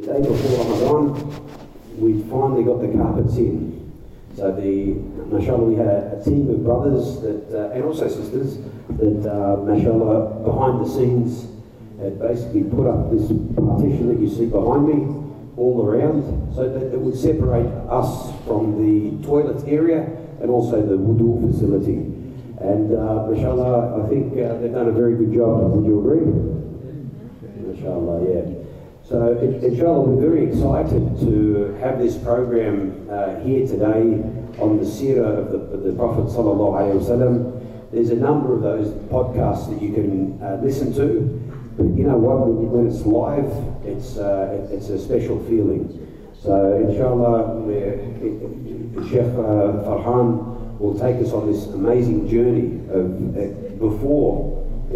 The day before Ramadan, we finally got the carpets in. So Mashallah, we had a team of brothers that, and also sisters that, Mashallah, behind the scenes had basically put up this partition that you see behind me all around, so that it would separate us from the toilet area and also the wudu facility. And Mashallah, I think they've done a very good job. Would you agree? Mashallah, yeah. So inshallah, we're very excited to have this program here today on the Sirah of the Prophet sallallahu alayhi wa sallam. There's a number of those podcasts that you can listen to, but you know what, when it's live, it's a special feeling. So inshallah, Sheikh Farhan will take us on this amazing journey of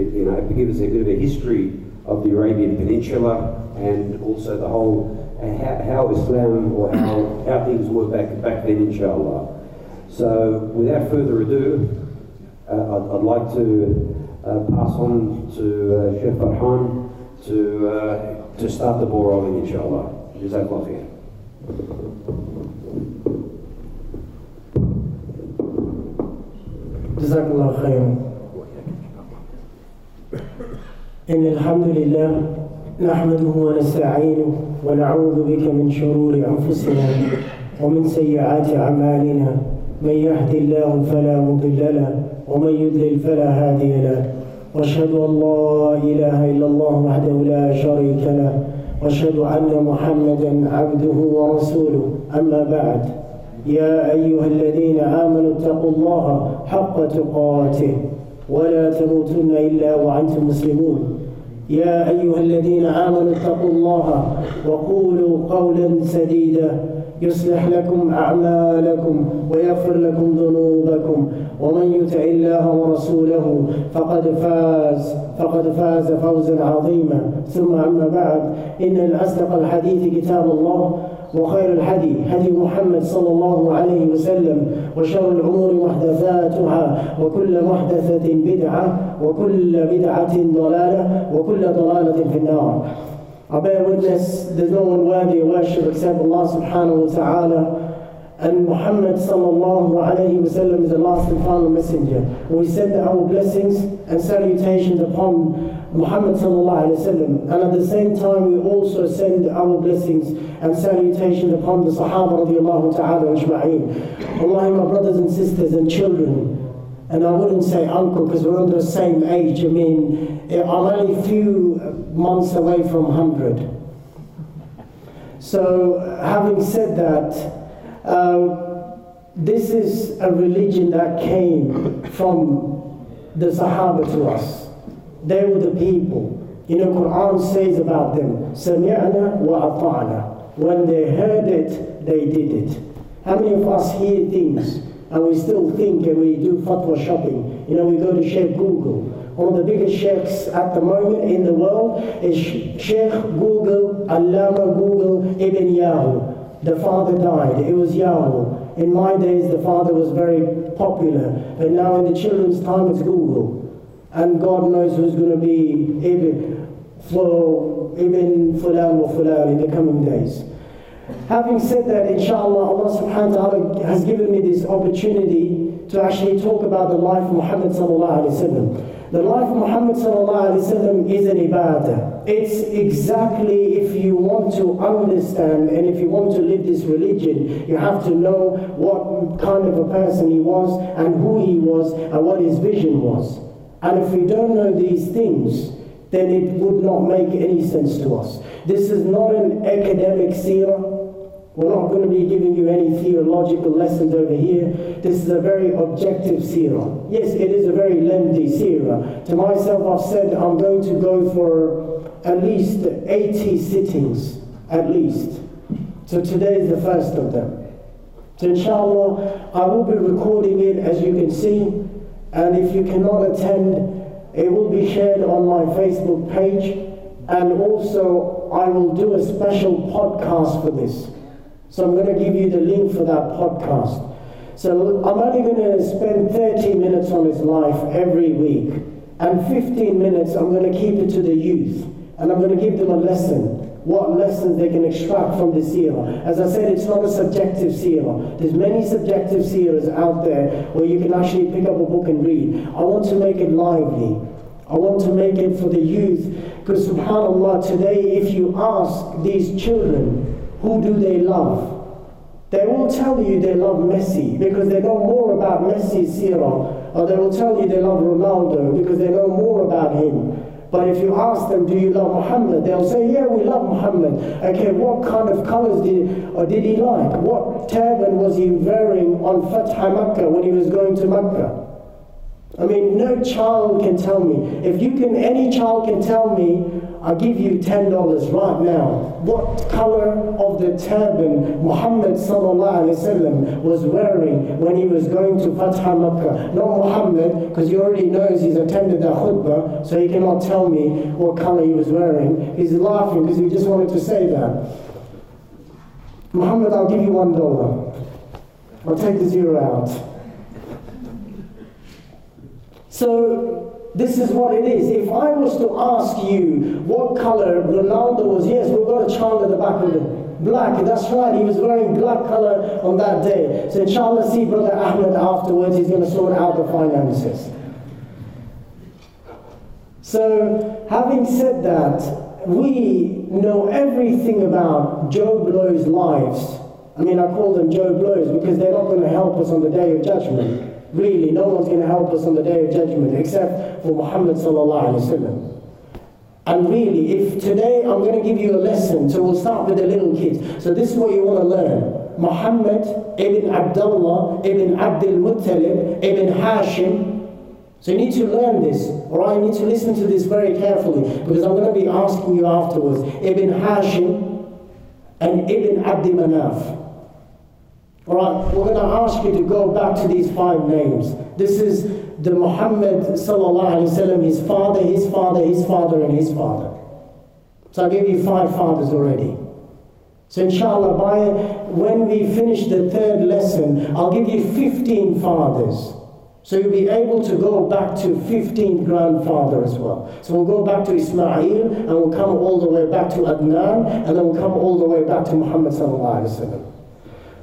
to give us a bit of a history of the Arabian Peninsula, and also the whole how Islam or how things were back then, inshallah. So without further ado, I'd like to pass on to Sheikh Farhan to start the ball rolling, inshallah. Jazakallah khair. Jazakallah khair. إن الحمد لله نحمده ونستعينه ونعوذ بك من شرور أنفسنا ومن سيئات أعمالنا من يهد الله فلا مضل له ومن يضلل فلا هادي له وأشهد أن لا إله إلا الله وحده لا شريك له وأشهد أن محمدا عبده ورسوله أما بعد يا أيها الذين آمنوا اتقوا الله حق تقاته ولا تموتن إلا وأنتم مسلمون يا أيها الذين آمنوا اتقوا الله وقولوا قولا سديدا يصلح لكم أعمالكم ويغفر لكم ذنوبكم ومن يطع الله ورسوله فقد فاز فوزا عظيما ثم أما بعد إن أصدق الحديث كتاب الله وخير الحديث هدي محمد صلى الله عليه وسلم وشر الأمور محدثاتها وكل محدثة بدعة وكل بدعة ضلالة وكل ضلالة في النار. I bear witness there's no one worthy of worship except Allah subhanahu wa ta'ala, and Muhammad sallallahu alayhi wa sallam is the last and final messenger. We send our blessings and salutations upon Muhammad sallallahu alayhi wa sallam, and at the same time we also send our blessings and salutations upon the Sahaba radiallahu ta'ala ajma'een. Wallahi, my brothers and sisters and children, and I wouldn't say uncle because we're all the same age. I mean, I'm only a few months away from 100. So having said that, this is a religion that came from the Sahaba to us. They were the people. You know, Quran says about them, Sami'na wa ata'na. When they heard it, they did it. How many of us hear things and we still think, and we do fatwa shopping? You know, we go to Sheikh Google. One of the biggest sheikhs at the moment in the world is Sheikh Google, Allama Google Ibn Yahoo. The father died, it was Yahoo. In my days, the father was very popular, but now in the children's time, it's Google. And God knows who's going to be Ibn Fulan or Fulan in the coming days. Having said that, inshallah, Allah subhanahu wa ta'ala has given me this opportunity to actually talk about the life of Muhammad sallallahu alayhi wa sallam. The life of Muhammad sallallahu alayhi wa sallam is an ibadah. It's exactly, if you want to understand and if you want to live this religion, you have to know what kind of a person he was and who he was and what his vision was. And if we don't know these things, then it would not make any sense to us. This is not an academic seerah. We're not going to be giving you any theological lessons over here. This is a very objective seerah. Yes, it is a very lengthy seerah. To myself, I've said I'm going to go for at least 80 sittings, at least. So today is the first of them. So inshallah, I will be recording it, as you can see, and if you cannot attend, it will be shared on my Facebook page, and also I will do a special podcast for this. So I'm going to give you the link for that podcast. So I'm only going to spend 30 minutes on his life every week, and 15 minutes I'm going to keep it to the youth, and I'm going to give them a lesson what lessons they can extract from the seerah. As I said, it's not a subjective seerah. There's many subjective seerahs out there where you can actually pick up a book and read. I want to make it lively. I want to make it for the youth. Because subhanAllah, today if you ask these children, who do they love? They will tell you they love Messi because they know more about Messi's seerah. Or they will tell you they love Ronaldo because they know more about him. But if you ask them, do you love Muhammad? They'll say, yeah, we love Muhammad. Okay, what kind of colors did he like? What turban was he wearing on Fath Makkah when he was going to Makkah? I mean, no child can tell me. If you can, any child can tell me, I'll give you $10 right now. What color of the turban Muhammad sallallahu alayhi wa sallam was wearing when he was going to Fath Makkah? Not Muhammad, because he already knows he's attended that khutbah, so he cannot tell me what color he was wearing. He's laughing because he just wanted to say that. Muhammad, I'll give you $1. I'll take the zero out. So, this is what it is. If I was to ask you what color Ronaldo was, yes, we've got a child at the back of it. Black, that's right, he was wearing black color on that day. So inshallah, see Brother Ahmed afterwards, he's going to sort out the finances. So, having said that, we know everything about Joe Blow's lives. I mean, I call them Joe Blows because they're not going to help us on the Day of Judgment. Really, no one's going to help us on the Day of Judgment except for Muhammad sallallahu alayhi wa sallam. And really, if today I'm going to give you a lesson, so we'll start with the little kids. So this is what you want to learn. Muhammad ibn Abdullah ibn Abdul Muttalib ibn Hashim. So you need to learn this, or I need to listen to this very carefully because I'm going to be asking you afterwards. Ibn Hashim and Ibn Abdi Manaf. Alright, we're going to ask you to go back to these five names. This is the Muhammad sallallahu alayhi wa sallam, his father, his father, his father, and his father. So I gave you five fathers already. So inshallah, by when we finish the third lesson, I'll give you 15 fathers. So you'll be able to go back to 15 grandfather as well. So we'll go back to Ismail, and we'll come all the way back to Adnan, and then we'll come all the way back to Muhammad sallallahu alayhi wa sallam.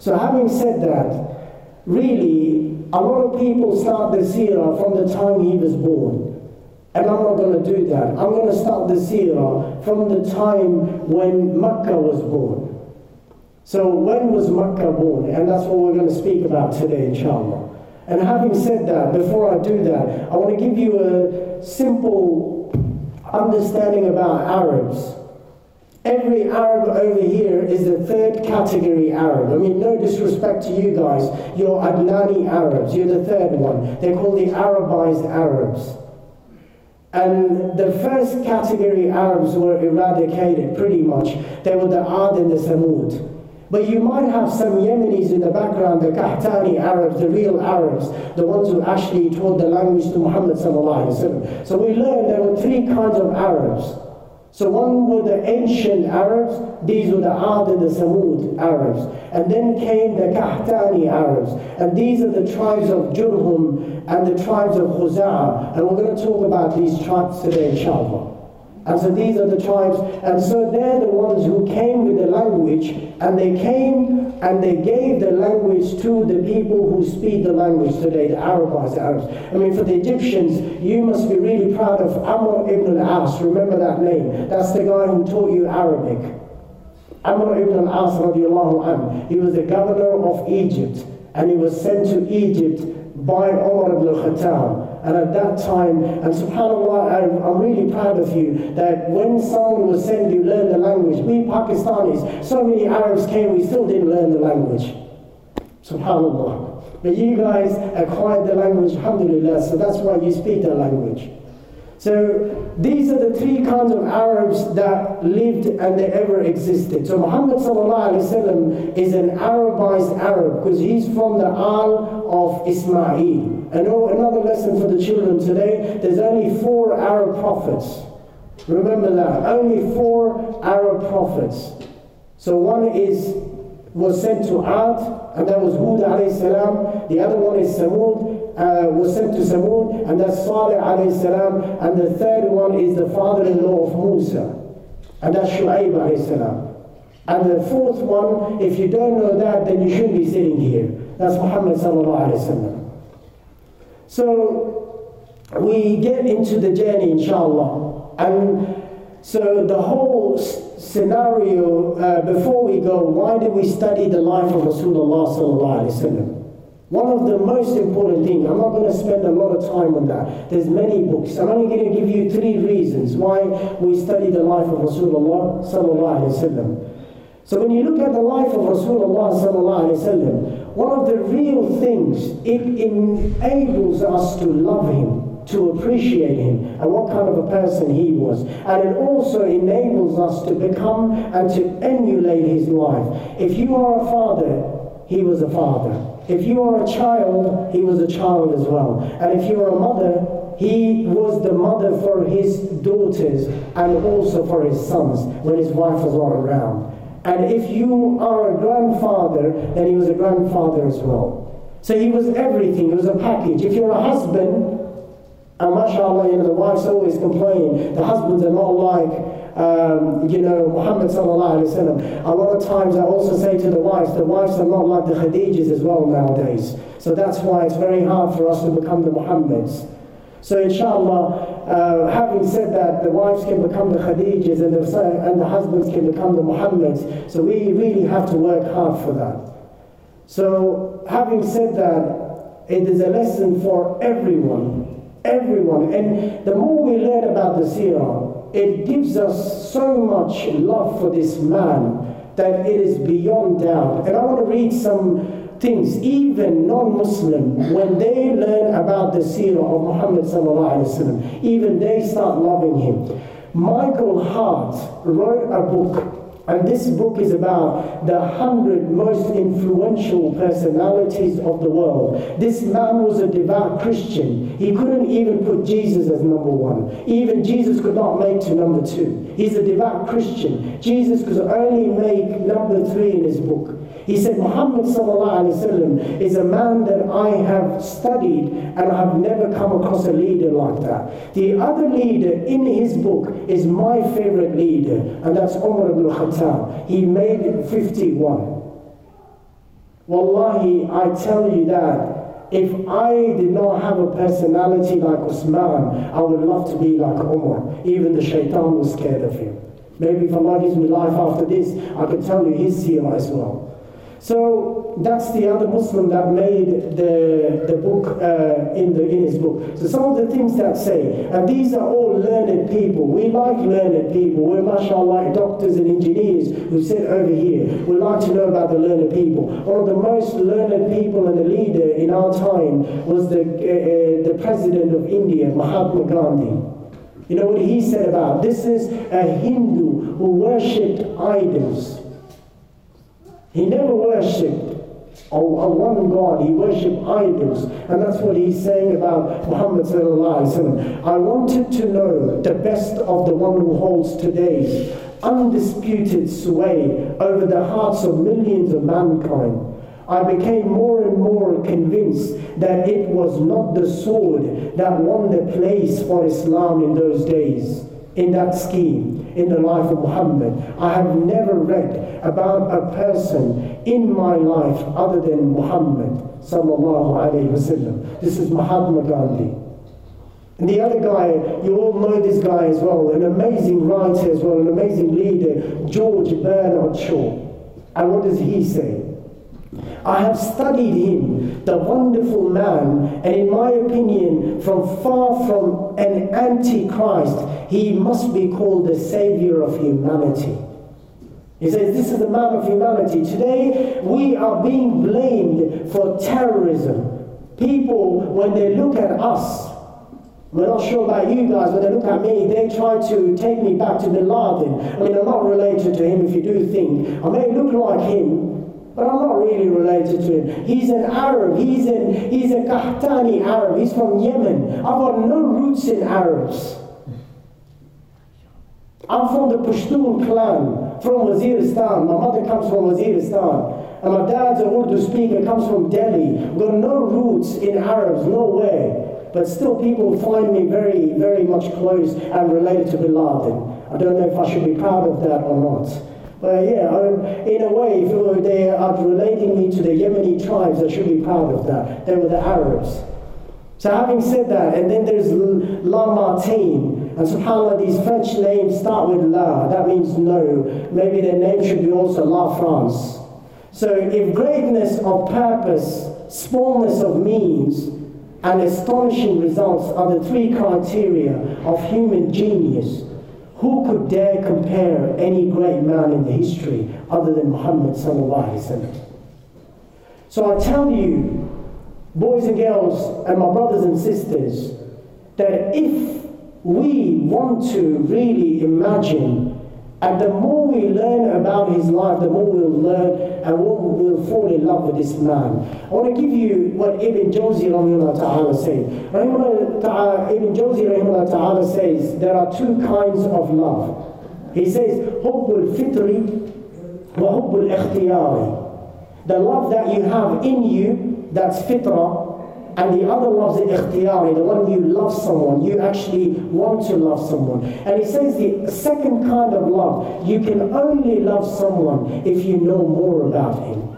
So having said that, really, a lot of people start the seerah from the time he was born. And I'm not going to do that. I'm going to start the seerah from the time when Makkah was born. So when was Makkah born? And that's what we're going to speak about today, inshallah. And having said that, before I do that, I want to give you a simple understanding about Arabs. Every Arab over here is a third category Arab. I mean, no disrespect to you guys. You're Adnani Arabs. You're the third one. They're called the Arabized Arabs. And the first category Arabs were eradicated, pretty much. They were the Ad and the Samud. But you might have some Yemenis in the background, the Qahtani Arabs, the real Arabs, the ones who actually taught the language to Muhammad sallallahu alayhi wa sallam. So we learned there were three kinds of Arabs. So one were the ancient Arabs, these were the Ad and the Samud Arabs. And then came the Qahtani Arabs. And these are the tribes of Jurhum and the tribes of Khuza'a. And we're going to talk about these tribes today, inshallah. And so these are the tribes. And so they're the ones who came with the language. And they came and they gave the language to the people who speak the language today, the Arabized Arabs. I mean, for the Egyptians, you must be really proud of Amr ibn Luhay. Remember that name. That's the guy who taught you Arabic. Amr ibn Luhay, radiallahu ta'ala. He was the governor of Egypt. And he was sent to Egypt by Umar ibn Khattab. And at that time, and subhanAllah, I'm really proud of you that when someone was sent, you learn the language. We Pakistanis, so many Arabs came, we still didn't learn the language. SubhanAllah. But you guys acquired the language, alhamdulillah, so that's why you speak the language. So these are the three kinds of Arabs that lived and they ever existed. So Muhammad sallallahu alayhi wa sallam is an Arabized Arab because he's from the Al of Ismail. And another lesson for the children today, there's only four Arab prophets. Remember that, only four Arab prophets. So one was sent to Ad, and that was Hud alayhi salam. The other one is Samud. Was sent to Samud, and that's Saleh alayhi salam, and the third one is the father-in-law of Musa. and that's Shu'aib alayhi salam. And the fourth one, if you don't know that, then you shouldn't be sitting here. That's Muhammad sallallahu alayhi wa sallam. So we get into the journey, inshallah. And so the whole scenario, before we go, why did we study the life of Rasulullah sallallahu alayhi wa sallam? One of the most important things, I'm not going to spend a lot of time on that. There's many books. I'm only going to give you three reasons why we study the life of Rasulullah sallallahu alayhi wa sallam. So when you look at the life of Rasulullah sallallahu alayhi wa sallam, one of the real things, it enables us to love him, to appreciate him, and what kind of a person he was. And it also enables us to become and to emulate his life. If you are a father, he was a father. If you are a child, he was a child as well. And if you are a mother, he was the mother for his daughters and also for his sons when his wife was all around. And if you are a grandfather, then he was a grandfather as well. So he was everything, he was a package. If you're a husband, and mashallah, the wives always complain, the husbands are not like, Muhammad sallallahu alayhi wa sallam. A lot of times I also say to the wives are not like the Khadijas as well nowadays. So that's why it's very hard for us to become the Muhammads. So inshallah, having said that, the wives can become the Khadijas and the husbands can become the Muhammads. So we really have to work hard for that. So having said that, it is a lesson for everyone. And the more we learn about the Sirah, it gives us so much love for this man that it is beyond doubt. And I want to read some things, even non-Muslim, when they learn about the Sirah of Muhammad sallallahu alayhi wa sallam, even they start loving him. Michael Hart wrote a book, and this book is about the 100 most influential personalities of the world. This man was a devout Christian. He couldn't even put Jesus as number one. Even Jesus could not make to number two. He's a devout Christian. Jesus could only make number three in his book. He said, Muhammad sallallahu alayhi wa sallam is a man that I have studied and I have never come across a leader like that. The other leader in his book is my favorite leader, and that's Umar ibn Khattab. He made 51. Wallahi, I tell you that if I did not have a personality like Uthman, I would love to be like Umar. Even the shaitan was scared of him. Maybe if Allah gives me life after this, I could tell you his seerah as well. So that's the other Muslim that made the book in his book. So some of the things that say, and these are all learned people. We like learned people. We're mashallah doctors and engineers who sit over here. We like to know about the learned people. One of the most learned people and the leader in our time was the president of India, Mahatma Gandhi. You know what he said about this is a Hindu who worshipped idols. He never worshipped a one God, he worshipped idols. And that's what he's saying about Muhammad sallallahu alayhi wa sallam. I wanted to know the best of the one who holds today's undisputed sway over the hearts of millions of mankind. I became more and more convinced that it was not the sword that won the place for Islam in those days, in that scheme, in the life of Muhammad. I have never read about a person in my life other than Muhammad sallallahu alayhi wa sallam. This is Mahatma Gandhi. And the other guy, you all know this guy as well, an amazing writer as well, an amazing leader, George Bernard Shaw. And what does he say? I have studied him, the wonderful man, and in my opinion, from far from an antichrist, he must be called the savior of humanity. He says, this is the man of humanity. Today, we are being blamed for terrorism. People, when they look at us, we're not sure about you guys, when they look at me, they try to take me back to Bin Laden. I mean, I'm not related to him if you do think. I may look like him, but I'm not really related to him. He's an Arab. He's a Qahtani Arab. He's from Yemen. I've got no roots in Arabs. I'm from the Pashtun clan, from Waziristan. My mother comes from Waziristan. And my dad's an Urdu speaker, comes from Delhi. Got no roots in Arabs, nowhere. But still people find me very, very much close and related to Bin Laden. I don't know if I should be proud of that or not. But yeah, in a way, if they are relating me to the Yemeni tribes, I should be proud of that. They were the Arabs. So having said that, and then there's Lamartine, and subhanAllah, these French names start with La, that means no. Maybe their name should be also La France. So if greatness of purpose, smallness of means, and astonishing results are the three criteria of human genius, who could dare compare any great man in the history other than Muhammad sallallahu alayhi wa sallam? So I tell you, boys and girls and my brothers and sisters, that if we want to really imagine, and the more we learn about his life, the more we'll learn and we'll fall in love with this man. I want to give you what Ibn Jawzi radiallahu ta'ala says. Ibn Jawzi radiallahu ta'ala says there are two kinds of love. He says, Hubbul fitri wa hubbul ikhtiyari. The love that you have in you, that's fitrah. And the other love's ikhtiyari, the one you love someone, you actually want to love someone. And he says the second kind of love, you can only love someone if you know more about him.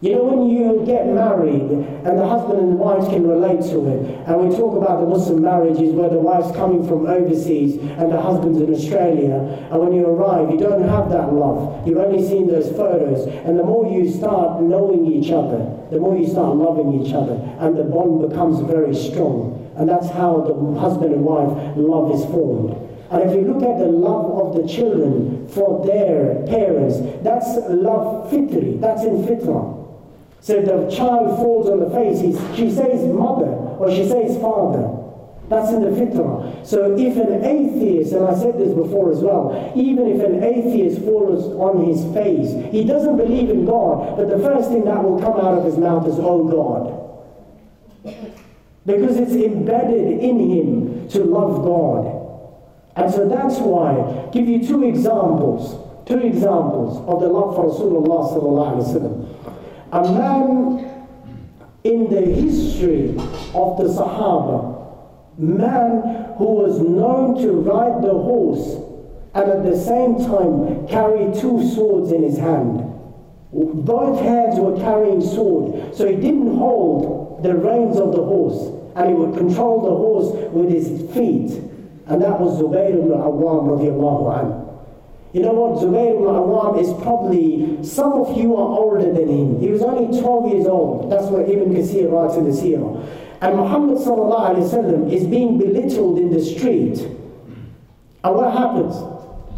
You know, when you get married, and the husband and wife can relate to it, and we talk about the Muslim marriages where the wife's coming from overseas and the husband's in Australia, and when you arrive, you don't have that love. You've only seen those photos, and the more you start knowing each other, the more you start loving each other, and the bond becomes very strong. And that's how the husband and wife love is formed. And if you look at the love of the children for their parents, that's love fitri, that's in fitrah. So the child falls on the face, she says mother, or she says father. That's in the fitrah. So if an atheist, and I said this before as well, even if an atheist falls on his face, he doesn't believe in God, but the first thing that will come out of his mouth is, oh God. Because it's embedded in him to love God. And so that's why, I'll give you two examples of the love for Rasulullah sallallahu alayhi wa sallam. A man in the history of the Sahaba, man who was known to ride the horse and at the same time carry two swords in his hand. Both hands were carrying sword, so he didn't hold the reins of the horse, and he would control the horse with his feet. And that was Zubayr ibn al-Awwam radiallahu anhu. You know what, Zubayr ibn al-Awwam is probably, some of you are older than him. He was only 12 years old. That's what Ibn Kathir writes in the Sirah. And Muhammad sallallahu alayhi wa sallam is being belittled in the street. And what happens?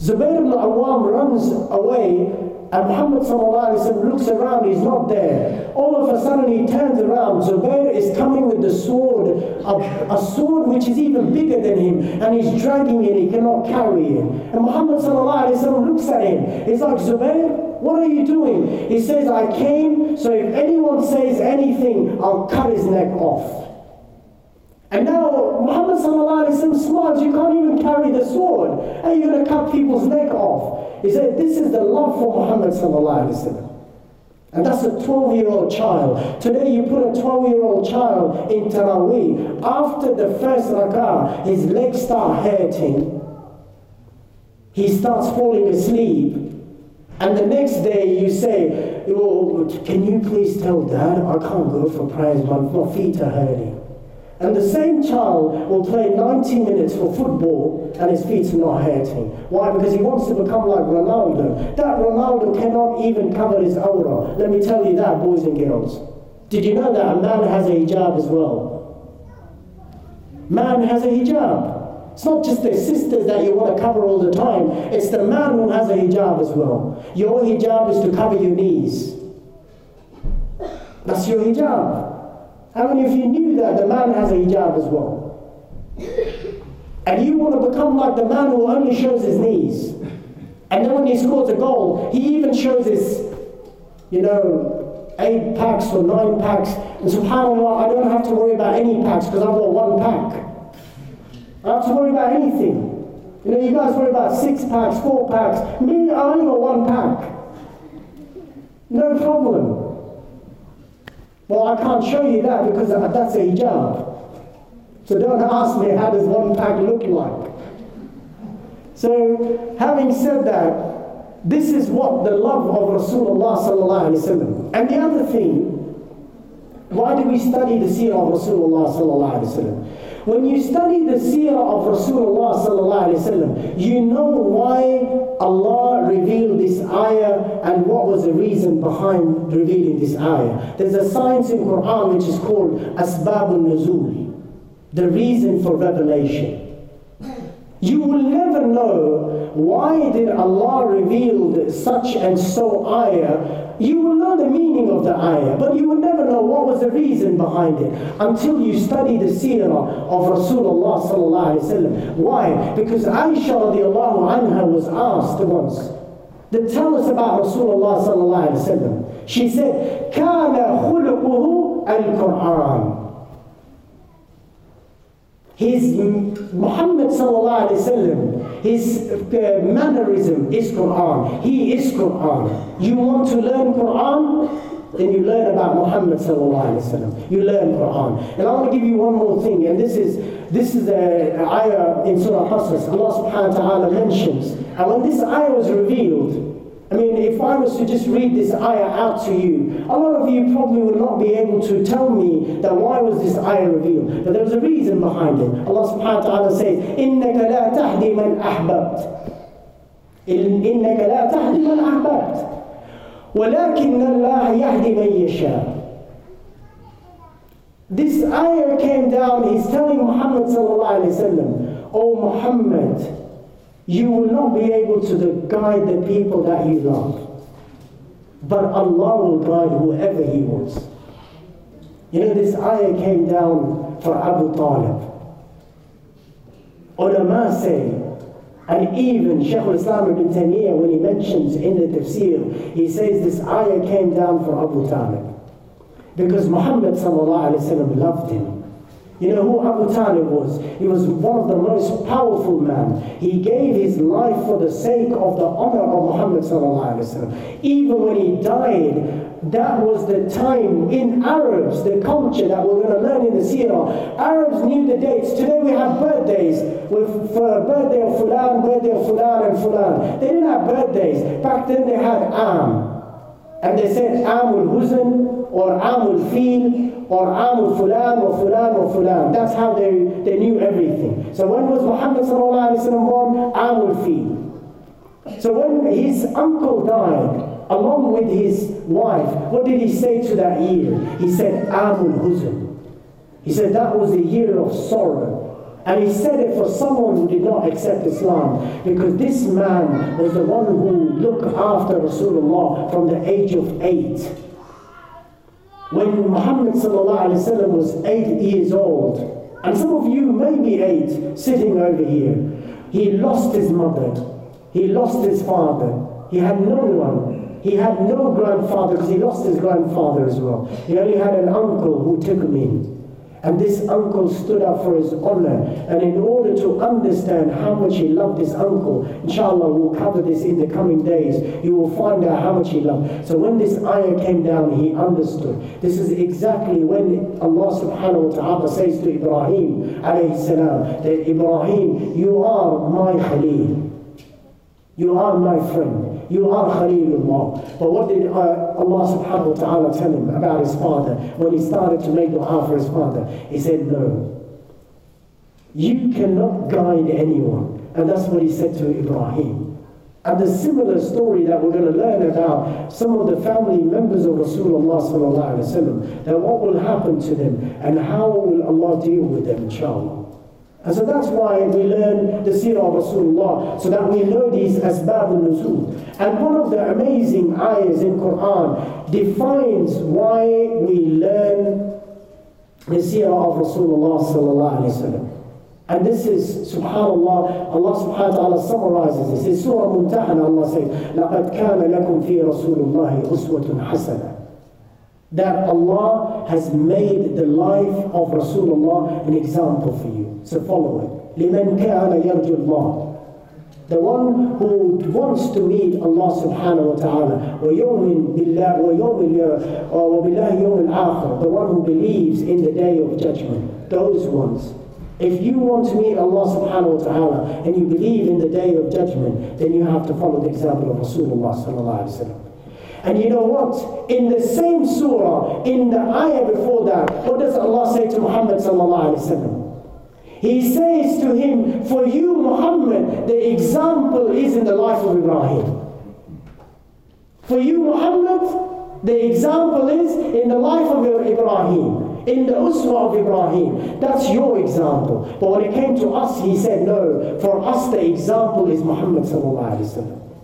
Zubayr ibn al-Awwam runs away, and Muhammad sallallahu alayhi wa sallam looks around, he's not there. All of a sudden he turns around, Zubayr is coming with the sword, a sword which is even bigger than him, and he's dragging it, he cannot carry it. And Muhammad sallallahu alayhi wa sallam looks at him, he's like, Zubayr, what are you doing? He says, I came, so if anyone says anything, I'll cut his neck off. And now Muhammad sallallahu alayhi wa sallam smiles, you can't even carry the sword, and you're going to cut people's neck off. He said, this is the love for Muhammad sallallahu alayhi wa sallam. And that's a 12-year-old child. Today you put a 12-year-old child in Taraweeh. After the first rak'ah, his legs start hurting. He starts falling asleep. And the next day you say, oh, can you please tell Dad, I can't go for prayers, my feet are hurting. And the same child will play 90 minutes for football and his feet's not hurting. Why? Because he wants to become like Ronaldo. That Ronaldo cannot even cover his aura. Let me tell you that, boys and girls. Did you know that a man has a hijab as well? Man has a hijab. It's not just the sisters that you want to cover all the time. It's the man who has a hijab as well. Your hijab is to cover your knees. That's your hijab. How many of you knew that the man has a hijab as well? And you want to become like the man who only shows his knees. And then when he scores a goal, he even shows his, 8 packs or 9 packs. And subhanAllah, I don't have to worry about any packs because I've got 1 pack. I don't have to worry about anything. You guys worry about 6 packs, 4 packs. Me, I only got 1 pack. No problem. Well, I can't show you that because that's a hijab. So don't ask me how does one pack look like. So having said that, this is what the love of Rasulullah sallallahu alayhi wa sallam. And the other thing, why do we study the seerah of Rasulullah sallallahu alayhi wa sallam? When you study the seerah of Rasulullah sallallahu alayhi wa sallam, you know why Allah revealed this ayah and what was the reason behind revealing this ayah. There's a science in Quran which is called Asbabun Nuzul, the reason for revelation. You will never know why did Allah revealed such and so ayah. You will know the meaning of the ayah, but you will never know what was the reason behind it until you study the seerah of Rasulullah sallallahu alayhi wa sallam. Why? Because Aisha radiallahu anha was asked once, then tell us about Rasulullah sallallahu alayhi wa sallam. She said, كَانَ خُلُقُهُ الْقُرْآنِ. His Muhammad sallallahu alayhi wa sallam, his mannerism is Quran. He is Quran. You want to learn Quran? Then you learn about Muhammad sallallahu alayhi wa sallam. You learn Quran. And I want to give you one more thing. And this is the ayah in Surah Qasas. Allah subhanahu wa ta'ala mentions. And when this ayah was revealed, I mean, if I was to just read this ayah out to you, a lot of you probably would not be able to tell me that why was this ayah revealed. But there was a reason behind it. Allah subhanahu wa ta'ala says, إِنَّكَ لَا تَهْدِي مَنْ أَحْبَبْتَ إِنَّكَ لَا تَهْدِي مَنْ أَحْبَبْتَ وَلَكِنَّ اللَّهَ يَهْدِي مَنْ يَشَاءُ. This ayah came down, he's telling Muhammad sallallahu alayhi wa sallam, O Muhammad, you will not be able to guide the people that you love, but Allah will guide whoever He wants. You know, this ayah came down for Abu Talib. Ulama say, and even Shaykh al-Islam ibn Taymiyyah, when he mentions in the tafsir, he says this ayah came down for Abu Talib because Muhammad sallallahu alayhi wa sallam loved him. You know who Abu Talib was? He was one of the most powerful men. He gave his life for the sake of the honor of Muhammad sallallahu alayhi wa sallam. Even when he died, that was the time in Arabs, the culture that we're going to learn in the seerah. Arabs knew the dates. Today we have birthdays. With birthday of Fulan and Fulan. They didn't have birthdays. Back then they had Am. And they said Amul Huzn or Amul Feel, or Amul Fulan, or Fulan, or Fulan. That's how they knew everything. So when was Muhammad sallallahu alayhi wa sallam born? Amul Fi. So when his uncle died, along with his wife, what did he say to that year? He said, Amul Huzn. He said, that was a year of sorrow. And he said it for someone who did not accept Islam, because this man was the one who looked after Rasulullah from the age of 8. When Muhammad sallallahu alayhi wa sallam was 8 years old, and some of you may be 8 sitting over here, he lost his mother, he lost his father, he had no one, he had no grandfather because he lost his grandfather as well. He only had an uncle who took him in. And this uncle stood up for his honor. And in order to understand how much he loved his uncle, inshallah we'll cover this in the coming days, you will find out how much he loved. So when this ayah came down, he understood. This is exactly when Allah subhanahu wa ta'ala says to Ibrahim alayhi salam, that Ibrahim, you are my Khalil. You are my friend. You are Khalilullah. But what did Allah subhanahu wa ta'ala tell him about his father when he started to make dua for his father? He said, no. You cannot guide anyone. And that's what he said to Ibrahim. And the similar story that we're going to learn about some of the family members of Rasulullah sallallahu alayhi wa sallam, that what will happen to them and how will Allah deal with them, inshallah. And so that's why we learn the seerah of Rasulullah, so that we know these asbab al-nuzul. And one of the amazing ayahs in Quran defines why we learn the seerah of Rasulullah sallallahu alayhi wa sallam. And this is, subhanallah, Allah subhanahu wa ta'ala summarizes this. In Surah Mumtahana, Allah says, لَقَدْ كَانَ لَكُمْ فِي رَسُولُ اللَّهِ أُسْوَةٌ حَسَنَةٌ. That Allah has made the life of Rasulullah an example for you. So follow it. لِمَنْ كَانَ يَرْجُ اللَّهِ. The one who wants to meet Allah subhanahu wa ta'ala. وَيَوْمٍ بِاللَّهِ وَبِاللَّهِ يَوْمِ الْآخِرِ. The one who believes in the day of judgment. Those ones. If you want to meet Allah subhanahu wa ta'ala and you believe in the Day of Judgment, then you have to follow the example of Rasulullah sallallahu alayhi wa sallam. And you know what? In the same surah, in the ayah before that, what does Allah say to Muhammad sallallahu alayhi wa sallam? He says to him, for you Muhammad, the example is in the life of Ibrahim. For you Muhammad, the example is in the life of Ibrahim. In the Uswa of Ibrahim, that's your example. But when it came to us, he said, no, for us the example is Muhammad sallallahu alayhi wa sallam.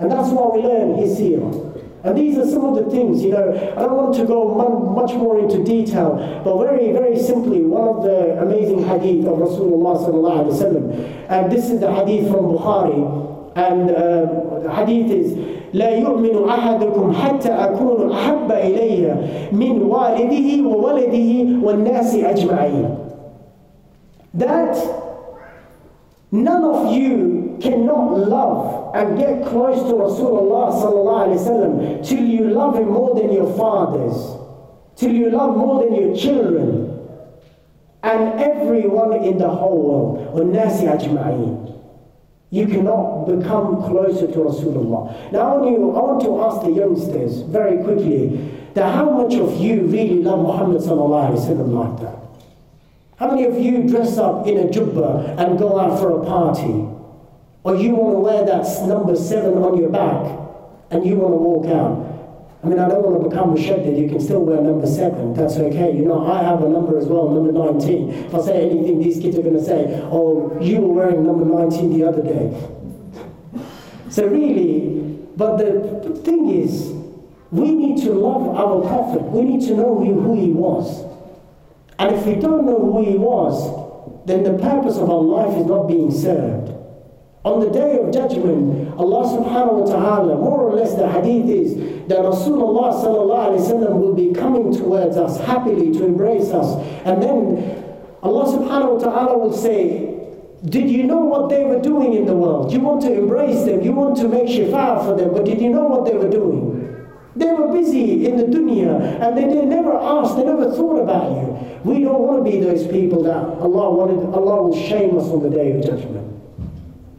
And that's why we learn his seerah. And these are some of the things, you know, I don't want to go much more into detail, but very, very simply, one of the amazing hadith of Rasulullah sallallahu alayhi wa sallam, and this is the hadith from Bukhari, and the hadith is, لا يؤمن أحدكم حتى أكون أحب إلي من والده وولده والناس أجمعين. That none of you cannot love and get close to Rasulullah sallallahu alaihi wasallam till you love him more than your fathers, till you love more than your children, and everyone in the whole world. والناس أجمعين. You cannot become closer to Rasulullah. Now I want to ask the youngsters very quickly that how much of you really love Muhammad sallallahu alayhi wa sallam like that? How many of you dress up in a jubba and go out for a party? Or you want to wear that number 7 on your back and you want to walk out? I mean, I don't want to become mushaddid, you can still wear number 7, that's okay. You know, I have a number as well, number 19. If I say anything, these kids are going to say, oh, you were wearing number 19 the other day. So really, but the thing is, we need to love our Prophet. We need to know who he was. And if we don't know who he was, then the purpose of our life is not being served. On the Day of Judgment, Allah subhanahu wa ta'ala, more or less the hadith is that Rasulullah sallallahu alayhi wa sallam will be coming towards us happily to embrace us. And then Allah subhanahu wa ta'ala will say, did you know what they were doing in the world? You want to embrace them, you want to make shifa for them, but did you know what they were doing? They were busy in the dunya and they never asked, they never thought about you. We don't want to be those people that Allah will shame us on the Day of Judgment.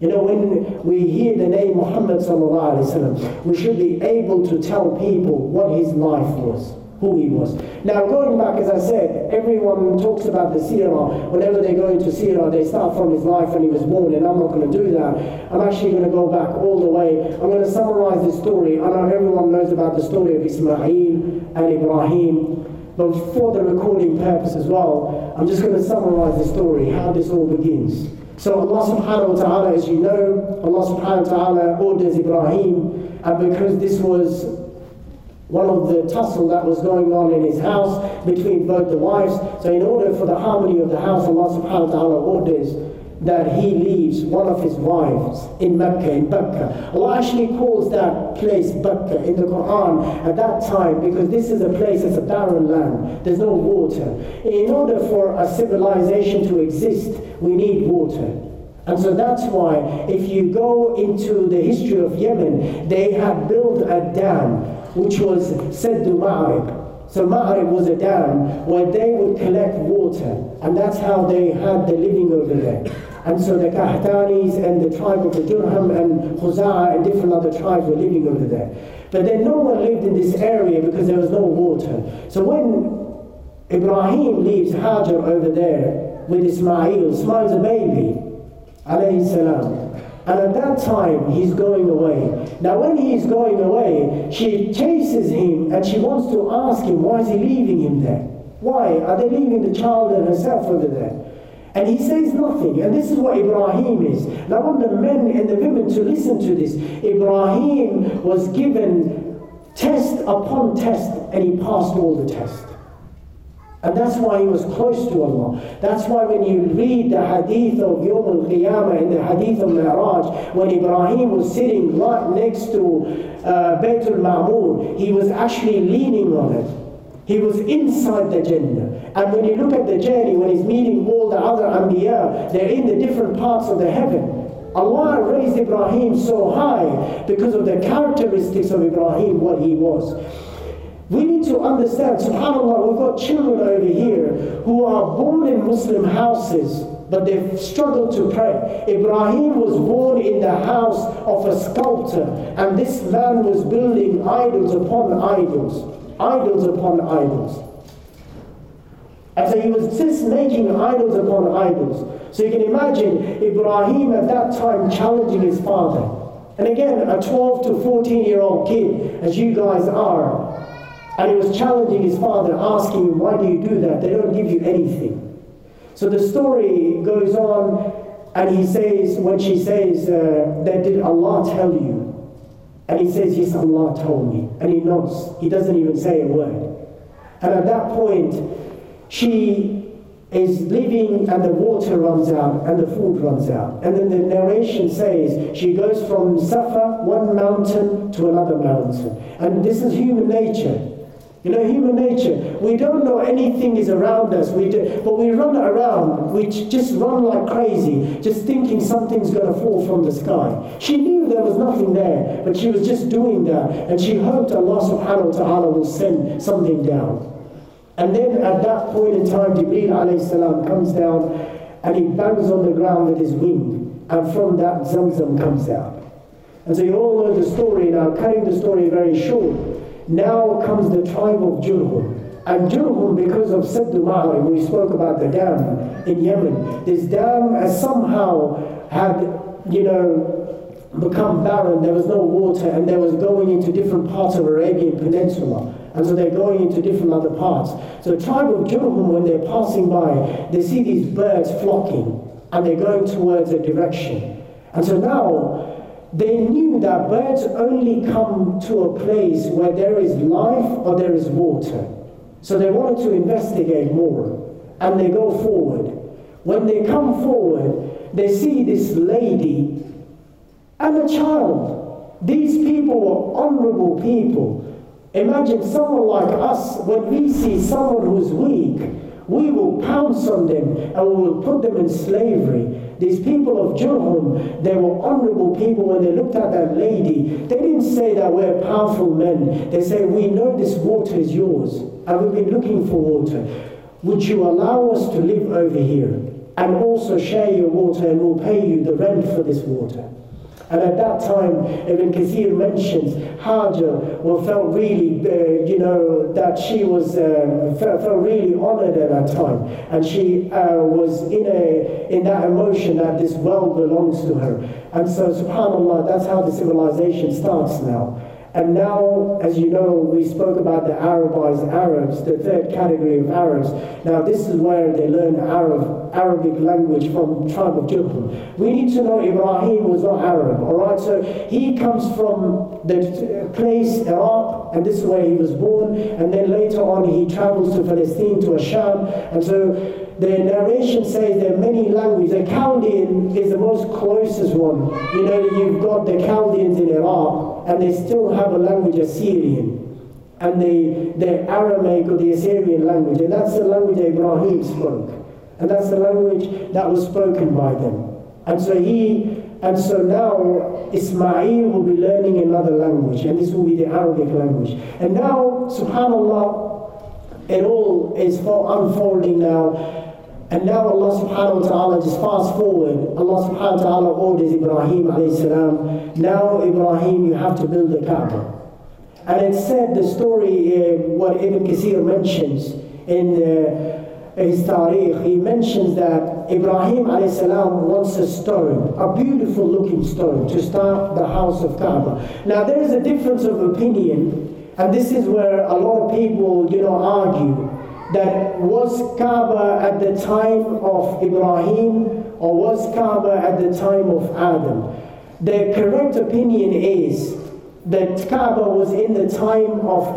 You know, when we hear the name Muhammad sallallahu alayhi wa sallam, we should be able to tell people what his life was, who he was. Now going back, as I said, everyone talks about the seerah. Whenever they go into seerah, they start from his life when he was born, and I'm not going to do that. I'm actually going to go back all the way. I'm going to summarize the story. I know everyone knows about the story of Ismail and Ibrahim, but for the recording purpose as well, I'm just going to summarize the story, how this all begins. So Allah subhanahu wa ta'ala, as you know, Allah subhanahu wa ta'ala orders Ibrahim, and because this was one of the tussle that was going on in his house between both the wives, so in order for the harmony of the house, Allah subhanahu wa ta'ala orders that he leaves one of his wives in Mecca, in Bakkah. Allah actually calls that place Bakkah in the Quran at that time because this is a place that's a barren land. There's no water. In order for a civilization to exist, we need water. And so that's why if you go into the history of Yemen, they had built a dam which was Saddu Ma'arib. So Ma'arib was a dam where they would collect water, and that's how they had their living over there. And so the Qahtanis and the tribe of the Jurhum and Khuza'a and different other tribes were living over there. But then no one lived in this area because there was no water. So when Ibrahim leaves Hajar over there with Ismail, Ismail's a baby, alayhi salam. And at that time, he's going away. Now when he's going away, she chases him and she wants to ask him, why is he leaving him there? Why are they leaving the child and herself over there? And he says nothing. And this is what Ibrahim is. And I want the men and the women to listen to this. Ibrahim was given test upon test and he passed all the tests. And that's why he was close to Allah. That's why when you read the hadith of Yawm al-Qiyamah and the hadith of Mi'raj, when Ibrahim was sitting right next to Baytul Ma'mur, he was actually leaning on it. He was inside the Jannah. And when you look at the journey, when he's meeting all the other Anbiya, they're in the different parts of the heaven. Allah raised Ibrahim so high because of the characteristics of Ibrahim, what he was. We need to understand, subhanAllah, we've got children over here who are born in Muslim houses, but they've struggled to pray. Ibrahim was born in the house of a sculptor, and this man was building idols upon idols, idols upon idols. And so he was just making idols upon idols. So you can imagine Ibrahim at that time challenging his father. And again, a 12 to 14-year-old kid, as you guys are, and he was challenging his father, asking him, why do you do that? They don't give you anything. So the story goes on, and he says, when she says, did Allah tell you? And he says, yes, Allah told me. And he nods. He doesn't even say a word. And at that point, she is leaving, and the water runs out, and the food runs out. And then the narration says, she goes from Safa, one mountain, to another mountain. And this is human nature. You know, human nature. We don't know anything is around us, but we run around. We just run like crazy, just thinking something's going to fall from the sky. She knew there was nothing there, but she was just doing that. And she hoped Allah subhanahu wa ta'ala will send something down. And then at that point in time, Jibreel alayhi salam comes down and he bangs on the ground with his wing. And from that, Zamzam comes out. And so you all know the story now, cutting the story very short. Now comes the tribe of Jurhum. And Jurhum, because of Sadd al-Ma'arib, we spoke about the dam in Yemen. This dam has somehow had, become barren. There was no water, and there was going into different parts of Arabian Peninsula. And so they're going into different other parts. So the tribe of Jurhum, when they're passing by, they see these birds flocking, and they're going towards a direction. And so now, they knew that birds only come to a place where there is life or there is water. So they wanted to investigate more, and they go forward. When they come forward, they see this lady and a child. These people were honorable people. Imagine someone like us, when we see someone who's weak, we will pounce on them and we will put them in slavery. These people of Jurhum, they were honorable people. When they looked at that lady, they didn't say that we're powerful men. They say, we know this water is yours, and we've been looking for water. Would you allow us to live over here and also share your water, and we'll pay you the rent for this water? And at that time, Ibn Kathir mentions Hajar felt really, that she was felt really honored at that time, and she was in that emotion that this world belongs to her. And so, subhanAllah, that's how the civilization starts now. And now, as you know, we spoke about the Arabized Arabs, the third category of Arabs. Now, this is where they learn Arabic language from the tribe of Jurhum. We need to know Ibrahim was not Arab, all right? So he comes from the place, Iraq, and this is where he was born. And then later on, he travels to Palestine, to Asham. And so the narration says there are many languages. The Chaldean is the most closest one. You've got the Chaldeans in Iraq, and they still have a language, Assyrian, and the Aramaic or the Assyrian language. And that's the language Ibrahim spoke. And that's the language that was spoken by them. And so now Ismail will be learning another language, and this will be the Arabic language. And now, subhanAllah, it all is unfolding now. And now Allah subhanahu wa ta'ala, just fast forward, Allah subhanahu wa ta'ala orders Ibrahim alayhi salam, now Ibrahim, you have to build the Kaaba. And it said the story, what Ibn Kathir mentions in his Tariq, he mentions that Ibrahim alayhi salam wants a stone, a beautiful looking stone, to start the house of Kaaba. Now there is a difference of opinion, and this is where a lot of people, argue, that was Kaaba at the time of Ibrahim, or was Kaaba at the time of Adam? The correct opinion is that Kaaba was in the time of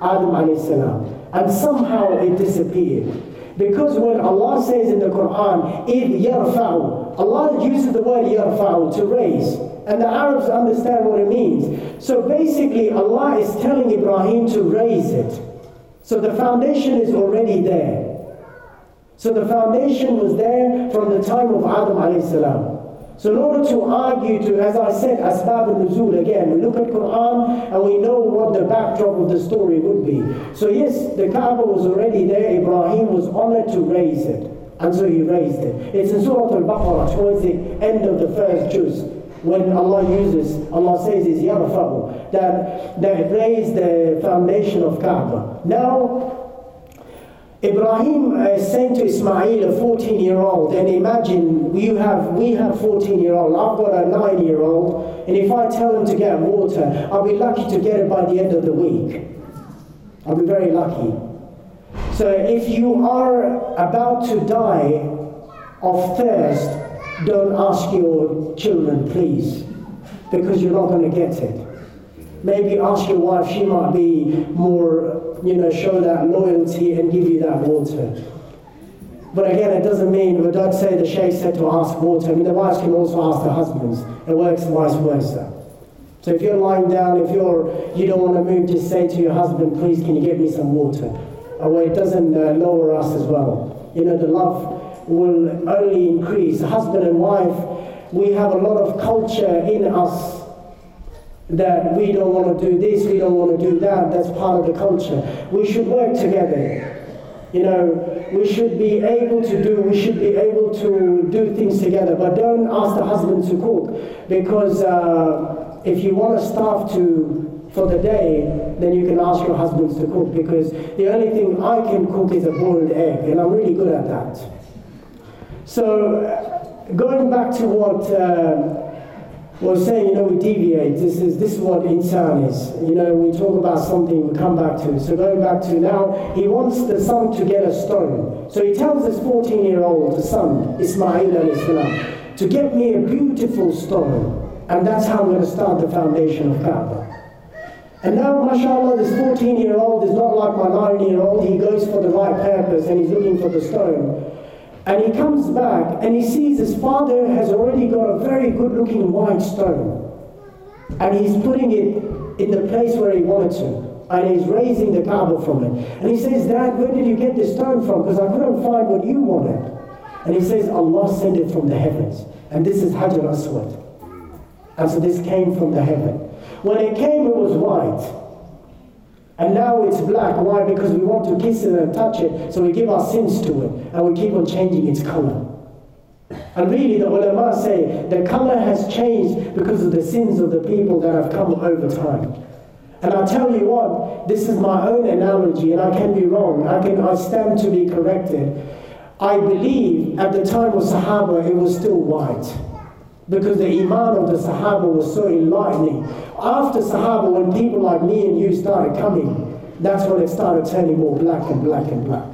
Adam alayhi salam, and somehow it disappeared. Because when Allah says in the Quran, إِذْ يَرْفَعُ, Allah uses the word يَرْفَعُ, to raise. And the Arabs understand what it means. So basically Allah is telling Ibrahim to raise it. So the foundation is already there. So the foundation was there from the time of Adam alayhi salam. So in order to argue to, as I said, Asbab al-Nuzul, again, we look at Quran and we know what the backdrop of the story would be. So yes, the Kaaba was already there, Ibrahim was honored to raise it. And so he raised it. It's in Surah Al-Baqarah, towards the end of the first juz, when Allah says, is yarfahu, that they raised the foundation of Kaaba. Now, Ibrahim sent to Ismail a 14-year-old, and imagine we have 14-year-old, I've got a 9-year-old, and if I tell him to get water, I'll be lucky to get it by the end of the week. I'll be very lucky. So if you are about to die of thirst, don't ask your children, please, because you're not going to get it. Maybe ask your wife, she might be more, show that loyalty and give you that water. But again, it doesn't mean, we don't say the Shaykh said to ask water. I mean, the wives can also ask the husbands. It works vice versa. So if you're lying down, you don't want to move, just say to your husband, please, can you get me some water? Or it doesn't lower us as well. The love will only increase. Husband and wife, we have a lot of culture in us that we don't want to do this, we don't want to do that. That's part of the culture. We should work together. We should be able to do things together. But don't ask the husband to cook, because if you want to starve for the day, then you can ask your husbands to cook, because the only thing I can cook is a boiled egg, and I'm really good at that. So, going back to what was saying, we deviate. This is what insan is. We talk about something, we come back to it. So going back to now, he wants the son to get a stone. So he tells this 14-year-old, the son, Ismail al-Islam, to get me a beautiful stone. And that's how I'm going to start the foundation of Kaaba. And now, mashallah, this 14-year-old is not like my 9-year-old. He goes for the right purpose and he's looking for the stone. And he comes back and he sees his father has already got a very good-looking white stone. And he's putting it in the place where he wanted to. And he's raising the Kaaba from it. And he says, Dad, where did you get this stone from? Because I couldn't find what you wanted. And he says, Allah sent it from the heavens. And this is Hajar Aswad. And so this came from the heaven. When it came, it was white. And now it's black. Why? Because we want to kiss it and touch it, so we give our sins to it, and we keep on changing its color. And really, the ulama say, the color has changed because of the sins of the people that have come over time. And I tell you what, this is my own analogy, and I can be wrong. I stand to be corrected. I believe at the time of Sahaba, it was still white. Because the iman of the Sahaba was so enlightening. After Sahaba, when people like me and you started coming, that's when it started turning more black and black and black.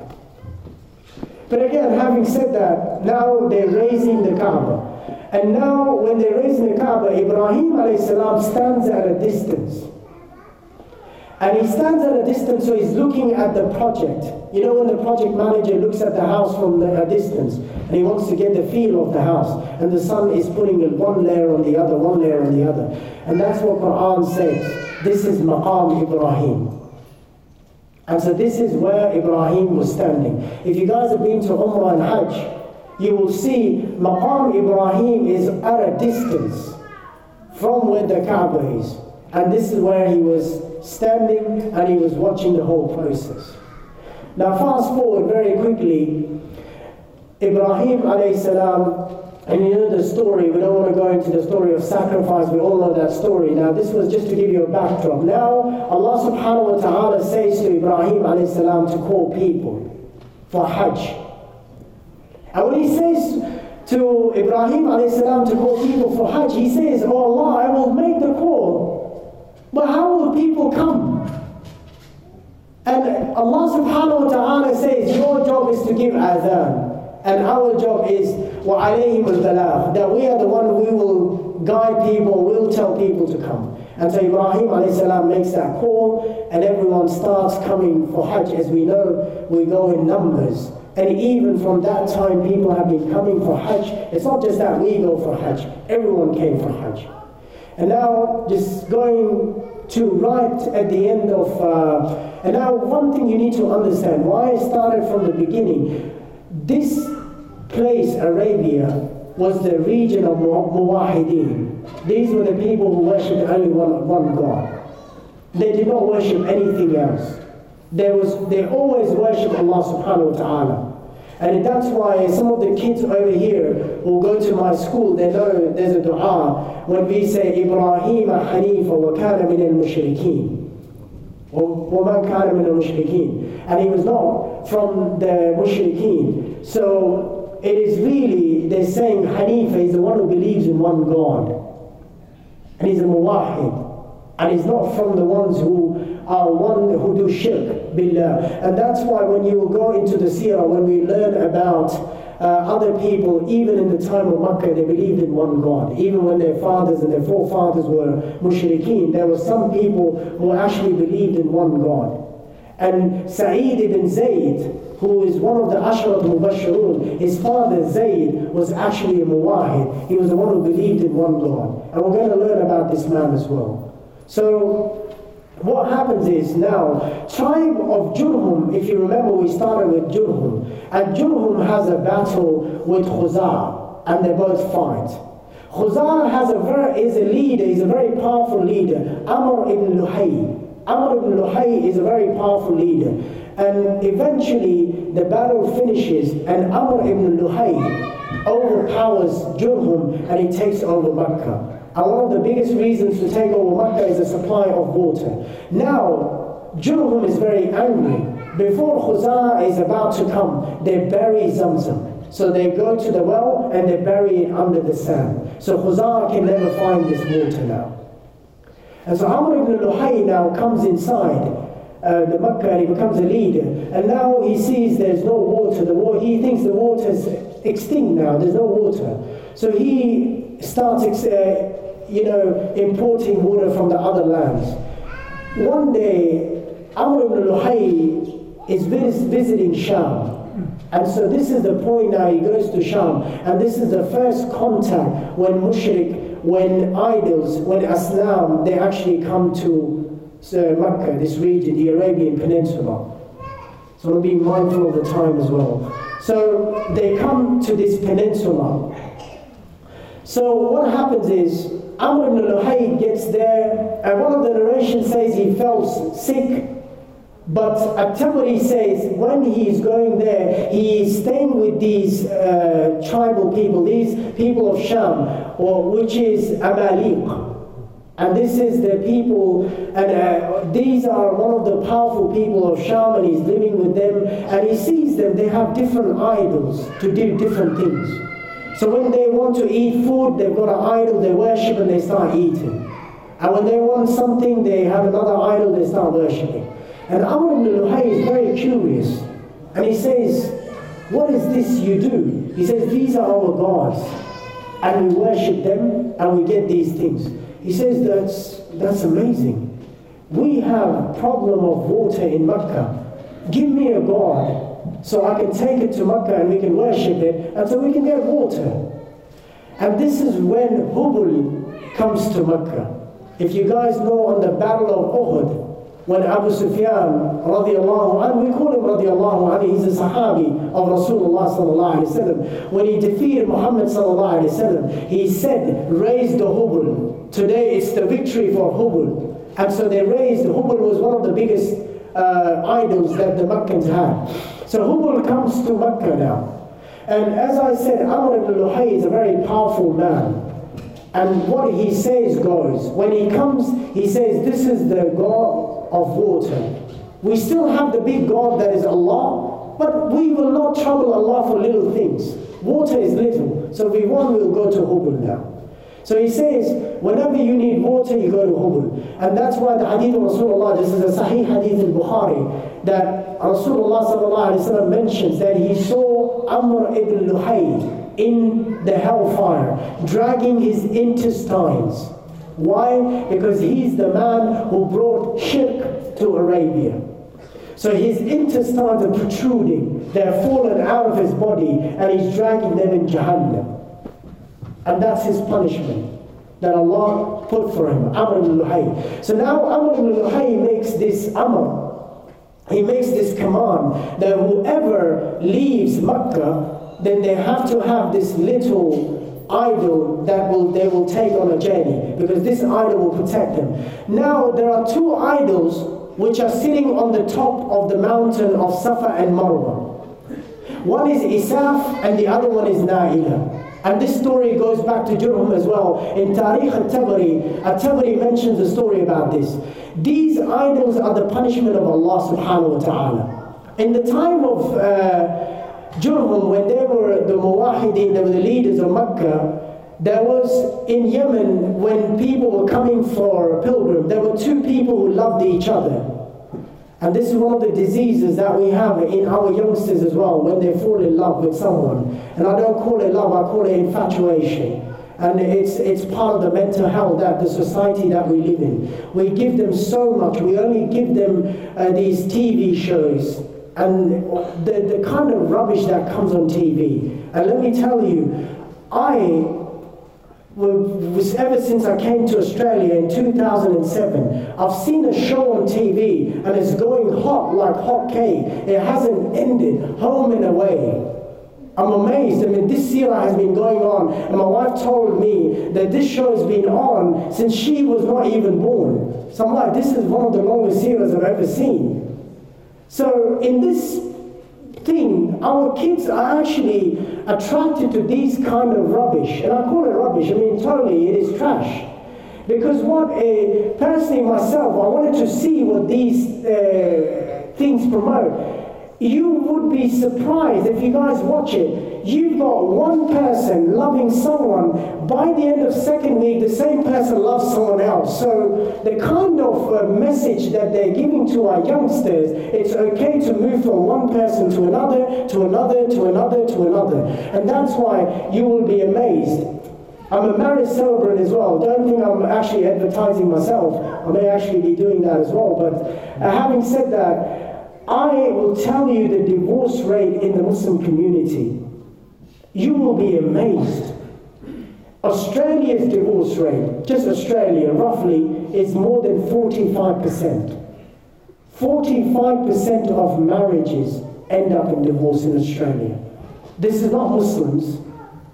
But again, having said that, now they're raising the Kaaba. And now when they're raising the Kaaba, Ibrahim alayhi stands at a distance. And he stands at a distance, so he's looking at the project. When the project manager looks at the house from a distance, and he wants to get the feel of the house, and the sun is putting in one layer on the other, one layer on the other. And that's what Quran says. This is Maqam Ibrahim. And so this is where Ibrahim was standing. If you guys have been to Umrah and Hajj, you will see Maqam Ibrahim is at a distance from where the Kaaba is. And this is where he was standing, and he was watching the whole process. Now fast forward very quickly, Ibrahim alayhi salam, and the story, we don't want to go into the story of sacrifice, we all know that story. Now this was just to give you a backdrop. Now Allah subhanahu wa ta'ala says to Ibrahim alayhi salam to call people for Hajj. And when he says to Ibrahim alayhi salam to call people for Hajj, he says, Oh Allah, I will make the call. But how will people come? And Allah subhanahu wa ta'ala says, your job is to give adhan. And our job is, وَعَلَيْهِمُ الْبَلَاغِ, that we are the one who will guide people, will tell people to come. And so Ibrahim alayhi salam makes that call, and everyone starts coming for Hajj. As we know, we go in numbers. And even from that time, people have been coming for Hajj. It's not just that we go for Hajj. Everyone came for Hajj. And now, just going to right at the end of... and now, one thing you need to understand, why I started from the beginning. This place, Arabia, was the region of Muwahideen. These were the people who worshipped only one God. They did not worship anything else. They always worshipped Allah subhanahu wa ta'ala. And that's why some of the kids over here who go to my school, they know there's a dua when we say, Ibrahim Hanifa wa kana min al-mushrikeen. وَمَنْ كَانَ مِنَ الْمُشْرِكِينَ. And he was not from the mushrikeen. So it is really, they're saying Hanifa is the one who believes in one God. And he's a muwahid. And he's not from the ones who are one who do shirk, billah. And that's why when you go into the seerah, when we learn about other people, even in the time of Makkah, they believed in one God. Even when their fathers and their forefathers were mushrikeen, there were some people who actually believed in one God. And Sa'id ibn Zayd, who is one of the Ashrat al-Mubashirun, his father Zayd was actually a muwahid. He was the one who believed in one God. And we're going to learn about this man as well. So, what happens is now, tribe of Jurhum, if you remember we started with Jurhum, and Jurhum has a battle with Khuza'a, and they both fight. Khuza'a is a very powerful leader, Amr ibn Luhay. Amr ibn Luhay is a very powerful leader, and eventually the battle finishes and Amr ibn Luhay overpowers Jurhum and he takes over Makkah. And one of the biggest reasons to take over Makkah is the supply of water. Now, Jurhum is very angry. Before Khuza'a is about to come, they bury Zamzam. So they go to the well and they bury it under the sand. So Khuza'a can never find this water now. And so Amr ibn Luhay now comes inside the Makkah and he becomes a leader. And now he sees there's no water. He thinks the water is extinct now. There's no water. So he starts importing water from the other lands. One day, Amr ibn Luhay is visiting Sham. And so this is the point now, he goes to Sham. And this is the first contact when idols, when Asnam, they actually come to Makkah, this region, the Arabian Peninsula. So we'll be mindful of the time as well. So they come to this peninsula. So what happens is, Amr ibn Luhay gets there, and one of the narrations says he fell sick, but At-Tabari says when he is going there, he is staying with these tribal people, these people of Sham, which is Amalek. And this is the people, and these are one of the powerful people of Sham, and he's living with them, and he sees them, they have different idols to do different things. So when they want to eat food, they've got an idol, they worship and they start eating. And when they want something, they have another idol, they start worshipping. And Amr ibn Luhay is very curious. And he says, what is this you do? He says, these are our gods. And we worship them and we get these things. He says, that's amazing. We have a problem of water in Makkah. Give me a god. So I can take it to Makkah and we can worship it, and so we can get water. And this is when Hubal comes to Makkah. If you guys know on the Battle of Uhud, when Abu Sufyan, radiallahu anhu, we call him radiallahu anhu, he's a sahabi of Rasulullah sallallahu alayhi wa sallam. When he defeated Muhammad sallallahu alayhi wa sallam, he said, raise the Hubal. Today it's the victory for Hubal. And so they raised, Hubal was one of the biggest idols that the Makkans had. So Hubal comes to Makkah now. And as I said, Amr ibn Luhay is a very powerful man. And what he says goes. When he comes, he says, this is the God of water. We still have the big God that is Allah, but we will not trouble Allah for little things. Water is little. So we'll go to Hubal now. So he says, whenever you need water, you go to Hubal. And that's why the hadith of Rasulullah, this is a sahih hadith in Bukhari, that Rasulullah mentions that he saw Amr ibn Luhay in the hellfire, dragging his intestines. Why? Because he's the man who brought shirk to Arabia. So his intestines are protruding, they're fallen out of his body, and he's dragging them in Jahannam. And that's his punishment that Allah put for him, Amr ibn Luhay. So now Amr ibn Luhay makes this command that whoever leaves Makkah, then they have to have this little idol that they will take on a journey, because this idol will protect them. Now there are two idols which are sitting on the top of the mountain of Safa and Marwa. One is Isaf and the other one is Na'ilah. And this story goes back to Jurhum as well. In Tariq al-Tabari, al-Tabari mentions a story about this. These idols are the punishment of Allah subhanahu wa ta'ala. In the time of Jurhum, when they were the Muwahideen, they were the leaders of Makkah, there was in Yemen, when people were coming for a pilgrim, there were two people who loved each other. And this is one of the diseases that we have in our youngsters as well, when they fall in love with someone. And I don't call it love, I call it infatuation. And it's part of the mental health that the society that we live in. We give them so much, we only give them these TV shows and the kind of rubbish that comes on TV. And let me tell you, ever since I came to Australia in 2007, I've seen a show on TV and it's going hot like hot cake. It hasn't ended, Home and Away. I'm amazed. I mean, this Sirah has been going on, and my wife told me that this show has been on since she was not even born. So I'm like, this is one of the longest Sirahs I've ever seen. So in this thing, our kids are actually attracted to these kind of rubbish. And I call it rubbish, I mean totally, it is trash. Because personally myself, I wanted to see what these things promote. You would be surprised if you guys watch it. You've got one person loving someone, by the end of second week, the same person loves someone else. So the kind of message that they're giving to our youngsters, it's okay to move from one person to another, to another, to another, to another. And that's why you will be amazed. I'm a marriage celebrant as well. Don't think I'm actually advertising myself. I may actually be doing that as well. But having said that, I will tell you the divorce rate in the Muslim community. You will be amazed. Australia's divorce rate, just Australia roughly, is more than 45%. 45% of marriages end up in divorce in Australia. This is not Muslims,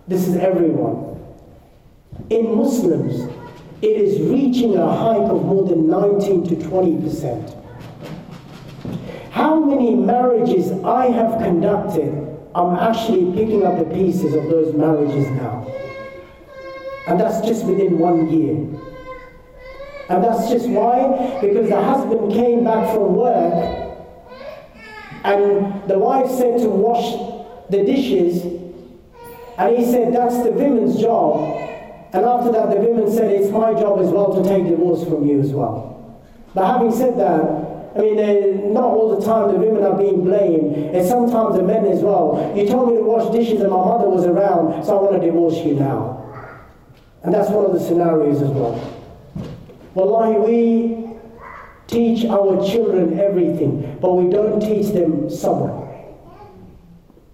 this is everyone. In Muslims, it is reaching a hike of more than 19 to 20%. How many marriages I have conducted, I'm actually picking up the pieces of those marriages now. And that's just within 1 year. And that's just why, because the husband came back from work and the wife said to wash the dishes, and he said, that's the women's job. And after that, the women said, it's my job as well to take divorce from you as well. But having said that, I mean, not all the time the women are being blamed, and sometimes the men as well. You told me to wash dishes and my mother was around, so I want to divorce you now. And that's one of the scenarios as well. Wallahi, we teach our children everything, but we don't teach them sabr.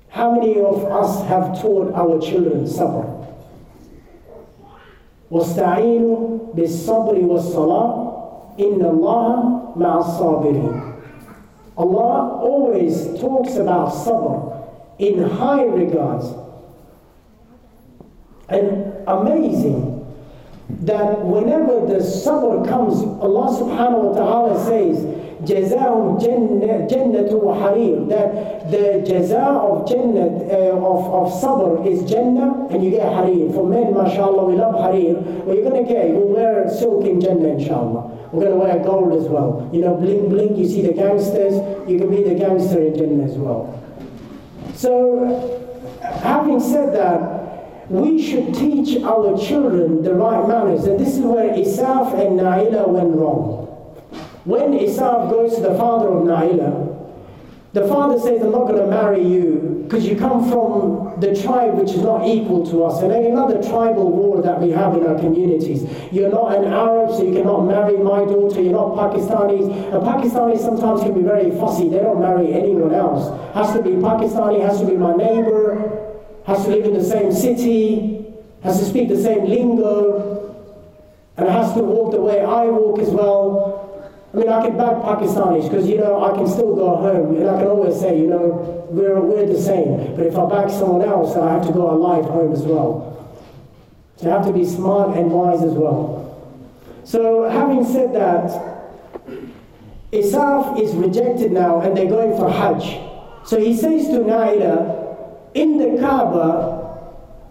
How many of us have taught our children sabr? وَاسْتَعِينُوا بِالصَّبْرِ وَالصَّلَاةِ إِنَّ اللَّهَ مَعَ الصَّابِرِينَ. Allah always talks about sabr in high regards. And amazing that whenever the sabr comes, Allah subhanahu wa ta'ala says, جَزَاءٌ جَنَّةُ وَحَرِيرٌ, that the jaza of jannat, of sabr is jannah, and you get harir. For men, mashallah, we love harir. Well, you're going to get, we'll wear silk in jannah, inshallah. We're going to wear gold as well. You know, bling bling, you see the gangsters, you can be the gangster in Jannah as well. So, having said that, we should teach our children the right manners. And this is where Isaf and Na'ilah went wrong. When Isaf goes to the father of Na'ilah, the father says, I'm not going to marry you because you come from the tribe which is not equal to us. And another tribal war that we have in our communities. You're not an Arab, so you cannot marry my daughter. You're not Pakistanis. And Pakistanis sometimes can be very fussy. They don't marry anyone else. Has to be Pakistani, has to be my neighbor, has to live in the same city, has to speak the same lingo, and has to walk the way I walk as well. I mean, I can back Pakistanis because, you know, I can still go home and I can always say, you know, we're the same. But if I back someone else, I have to go alive home as well. You have to be smart and wise as well. So having said that, Isaf is rejected now and they're going for Hajj. So he says to Naila, in the Kaaba,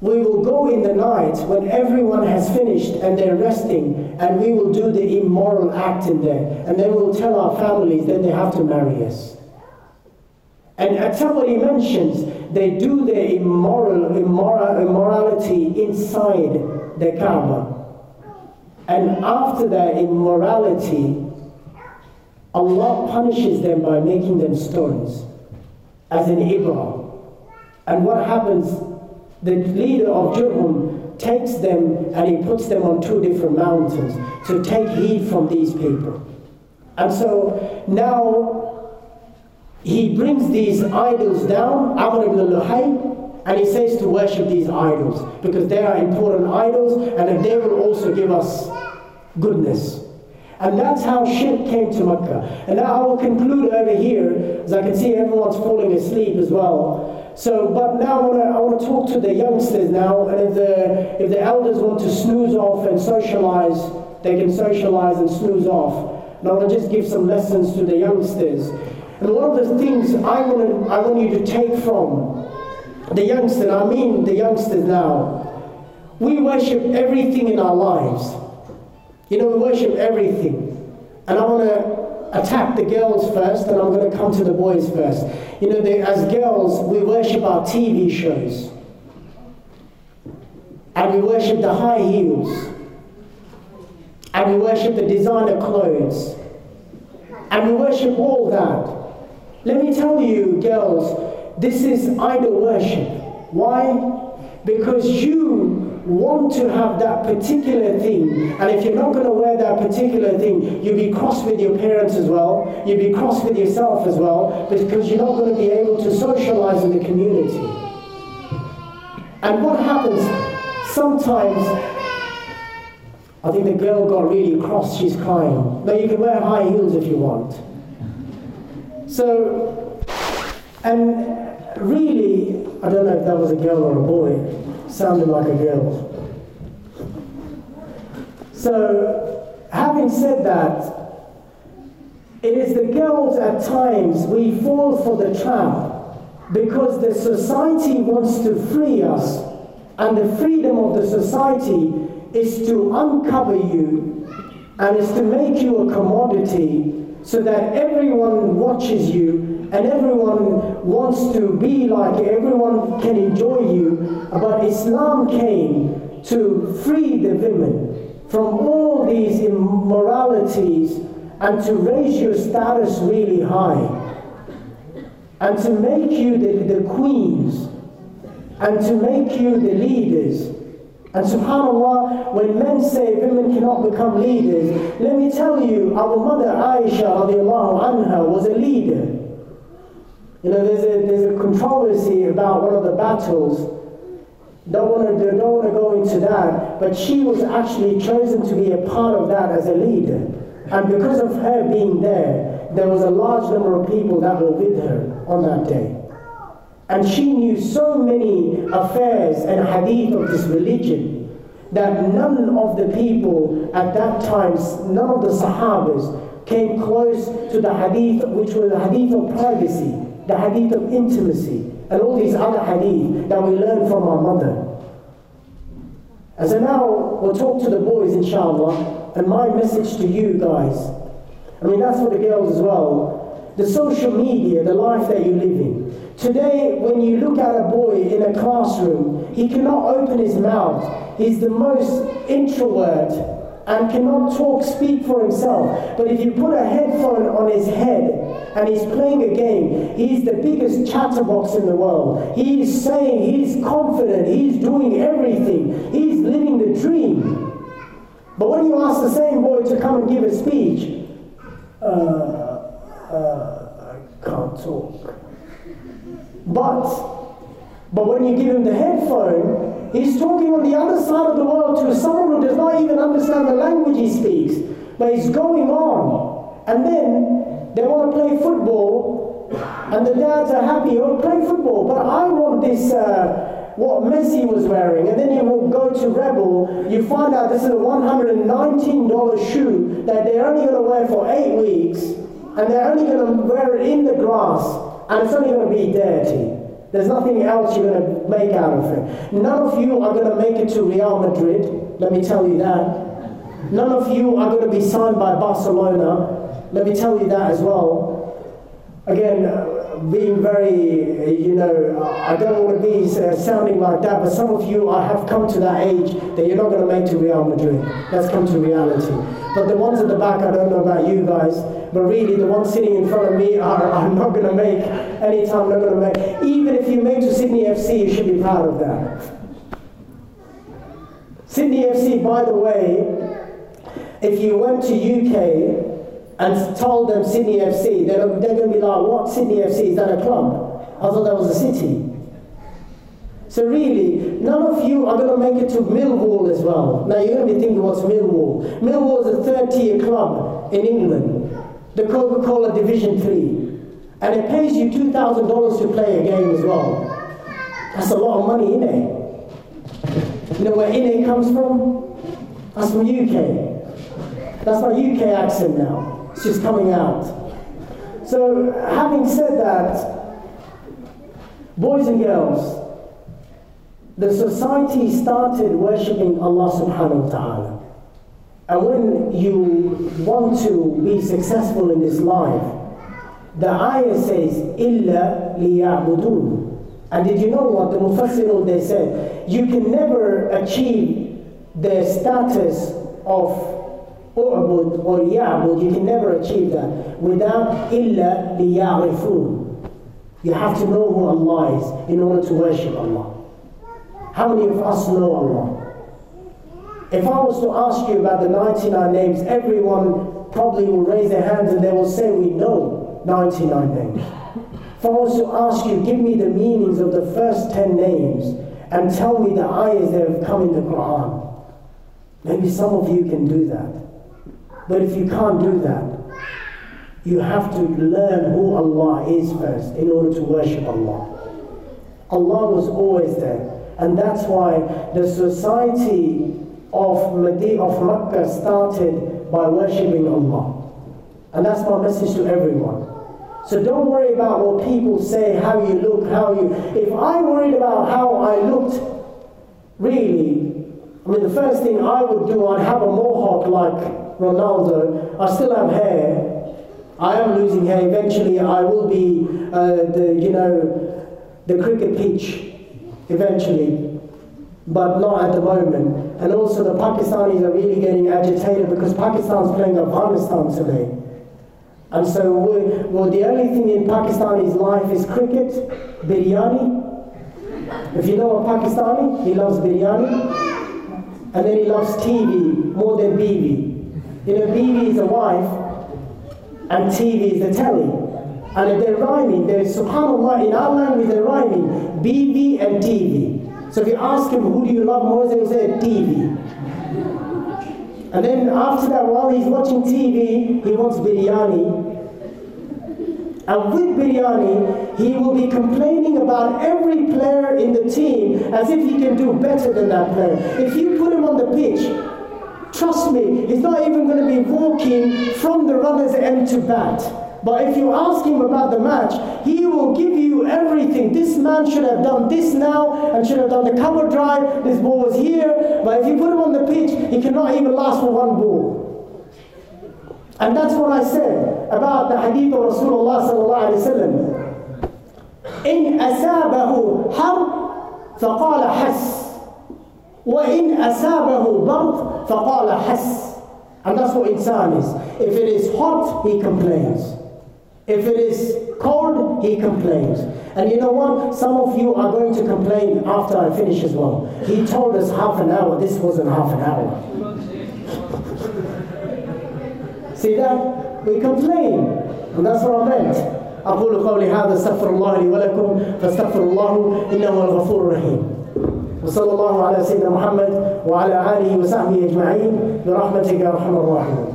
we will go in the night when everyone has finished and they're resting, and we will do the immoral act in there, and then we'll tell our families that they have to marry us. And somebody mentions they do their immorality inside the Kaaba. And after their immorality, Allah punishes them by making them stones, as an ibra. And what happens? The leader of Jurhum takes them and he puts them on two different mountains to take heed from these people. And so now he brings these idols down, Amr ibn Luhay, and he says to worship these idols because they are important idols and they will also give us goodness. And that's how shirk came to Mecca. And now I will conclude over here, as I can see everyone's falling asleep as well. So, but now I want to talk to the youngsters now, and if the elders want to snooze off and socialize, they can socialize and snooze off. And I want to just give some lessons to the youngsters. And one of the things I want you to take from the youngsters, I mean the youngsters now, we worship everything in our lives. You know, we worship everything. And I want to attack the girls first, and I'm going to come to the boys first. You know, as girls, we worship our TV shows. And we worship the high heels. And we worship the designer clothes. And we worship all that. Let me tell you, girls, this is idol worship. Why? Because you want to have that particular thing, and if you're not going to wear that particular thing, you'll be cross with your parents as well, you'll be cross with yourself as well, because you're not going to be able to socialize in the community. And what happens sometimes, I think the girl got really cross, she's crying. Now you can wear high heels if you want. So, and really, I don't know if that was a girl or a boy, sounded like a girl. So, having said that, it is the girls at times we fall for the trap because the society wants to free us, and the freedom of the society is to uncover you and is to make you a commodity so that everyone watches you. And everyone wants to be like you, everyone can enjoy you. But Islam came to free the women from all these immoralities and to raise your status really high. And to make you the queens. And to make you the leaders. And subhanAllah, when men say women cannot become leaders, let me tell you, our mother Aisha radiallahu anha was a leader. You know, there's a controversy about one of the battles. Don't want to go into that, but she was actually chosen to be a part of that as a leader. And because of her being there, there was a large number of people that were with her on that day. And she knew so many affairs and hadith of this religion that none of the people at that time, none of the Sahabas came close to the hadith, which was the hadith of privacy, the hadith of intimacy, and all these other hadith that we learn from our mother. And so now, we'll talk to the boys, inshallah, and my message to you guys, I mean that's for the girls as well, the social media, the life that you live in. Today, when you look at a boy in a classroom, he cannot open his mouth, he's the most introvert, and cannot talk, speak for himself. But if you put a headphone on his head, and he's playing a game, he's the biggest chatterbox in the world. He's saying, he's confident, he's doing everything, he's living the dream. But when you ask the same boy to come and give a speech, I can't talk. But when you give him the headphone, he's talking on the other side of the world to someone who does not even understand the language he speaks, but he's going on. And then, they want to play football, and the dads are happy, oh, play football, but I want this what Messi was wearing, and then you will go to Rebel, you find out this is a $119 shoe that they're only going to wear for 8 weeks, and they're only going to wear it in the grass, and it's only going to be dirty. There's nothing else you're going to make out of it. None of you are going to make it to Real Madrid, let me tell you that. None of you are going to be signed by Barcelona, let me tell you that as well. Again, being very, I don't want to be sounding like that, but some of you have come to that age that you're not going to make to Real Madrid. That's come to reality. But the ones at the back, I don't know about you guys, but really the ones sitting in front of me are not going to make any time, not going to make. Even if you make to Sydney FC, you should be proud of that. Sydney FC, by the way, if you went to UK, and told them Sydney FC, they're going to be like, what Sydney FC, is that a club? I thought that was a city. So really, none of you are going to make it to Millwall as well. Now you're going to be thinking, what's Millwall? Millwall is a third-tier club in England, the Coca-Cola Division 3. And it pays you $2,000 to play a game as well. That's a lot of money, innit? You know where innit comes from? That's from UK. That's my UK accent now. It's just coming out. So, having said that, boys and girls, the society started worshipping Allah subhanahu wa ta'ala. And when you want to be successful in this life, the ayah says, إِلَّا لِيَعْبُدُونَ. And did you know what the Mufassirun, they said? You can never achieve the status of U'bud or Ya'bud, you can never achieve that without illa liya'rifun. You have to know who Allah is in order to worship Allah. How many of us know Allah? If I was to ask you about the 99 names, everyone probably will raise their hands and they will say we know 99 names. If I was to ask you, give me the meanings of the first 10 names and tell me the ayahs that have come in the Quran. Maybe some of you can do that. But if you can't do that, you have to learn who Allah is first in order to worship Allah. Allah was always there. And that's why the society of Makkah started by worshipping Allah. And that's my message to everyone. So don't worry about what people say, how you look, If I worried about how I looked, really, the first thing I would do, I'd have a mohawk like Ronaldo. I still have hair. I am losing hair. Eventually, I will be the cricket pitch. Eventually, but not at the moment. And also, the Pakistanis are really getting agitated because Pakistan's playing Afghanistan today. And so, the only thing in Pakistani's life is cricket, biryani. If you know a Pakistani, he loves biryani, and then he loves TV more than BB. BV is a wife, and TV is the telly. And if they're rhyming, subhanAllah, in our language they're rhyming, BV and TV. So if you ask him, who do you love more, they'll say TV. And then after that, while he's watching TV, he wants biryani. And with biryani, he will be complaining about every player in the team as if he can do better than that player. If you put him on the pitch, trust me, he's not even going to be walking from the runner's end to bat. But if you ask him about the match, he will give you everything. This man should have done this now, and should have done the cover drive, this ball was here. But if you put him on the pitch, he cannot even last for one ball. And that's what I said about the hadith of Rasulullah sallallahu alayhi wa sallam. In asabahu har, faqala has. وَإِنْ أَسَابَهُ بَرْضٍ فَقَالَ حَسٍّ. And that's what insan is. If it is hot, he complains. If it is cold, he complains. And you know what? Some of you are going to complain after I finish as well. He told us half an hour. This wasn't half an hour. See that? We complain. And that's what I meant. أَقُولُ قَوْلِ هَذَا اسْتَغْفِرُ اللَّهَ لِي وَلَكُمْ فَاسْتَغْفِرُوا اللَّهُ إِنَّهُ الْغَفُورُ الرَّحِيمُ. وصلى الله على سيدنا محمد وعلى آله وصحبه أجمعين برحمتك يا أرحم الراحمين.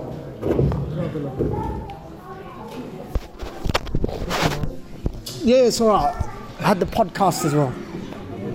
Yeah, it's all right. I had the podcast as well.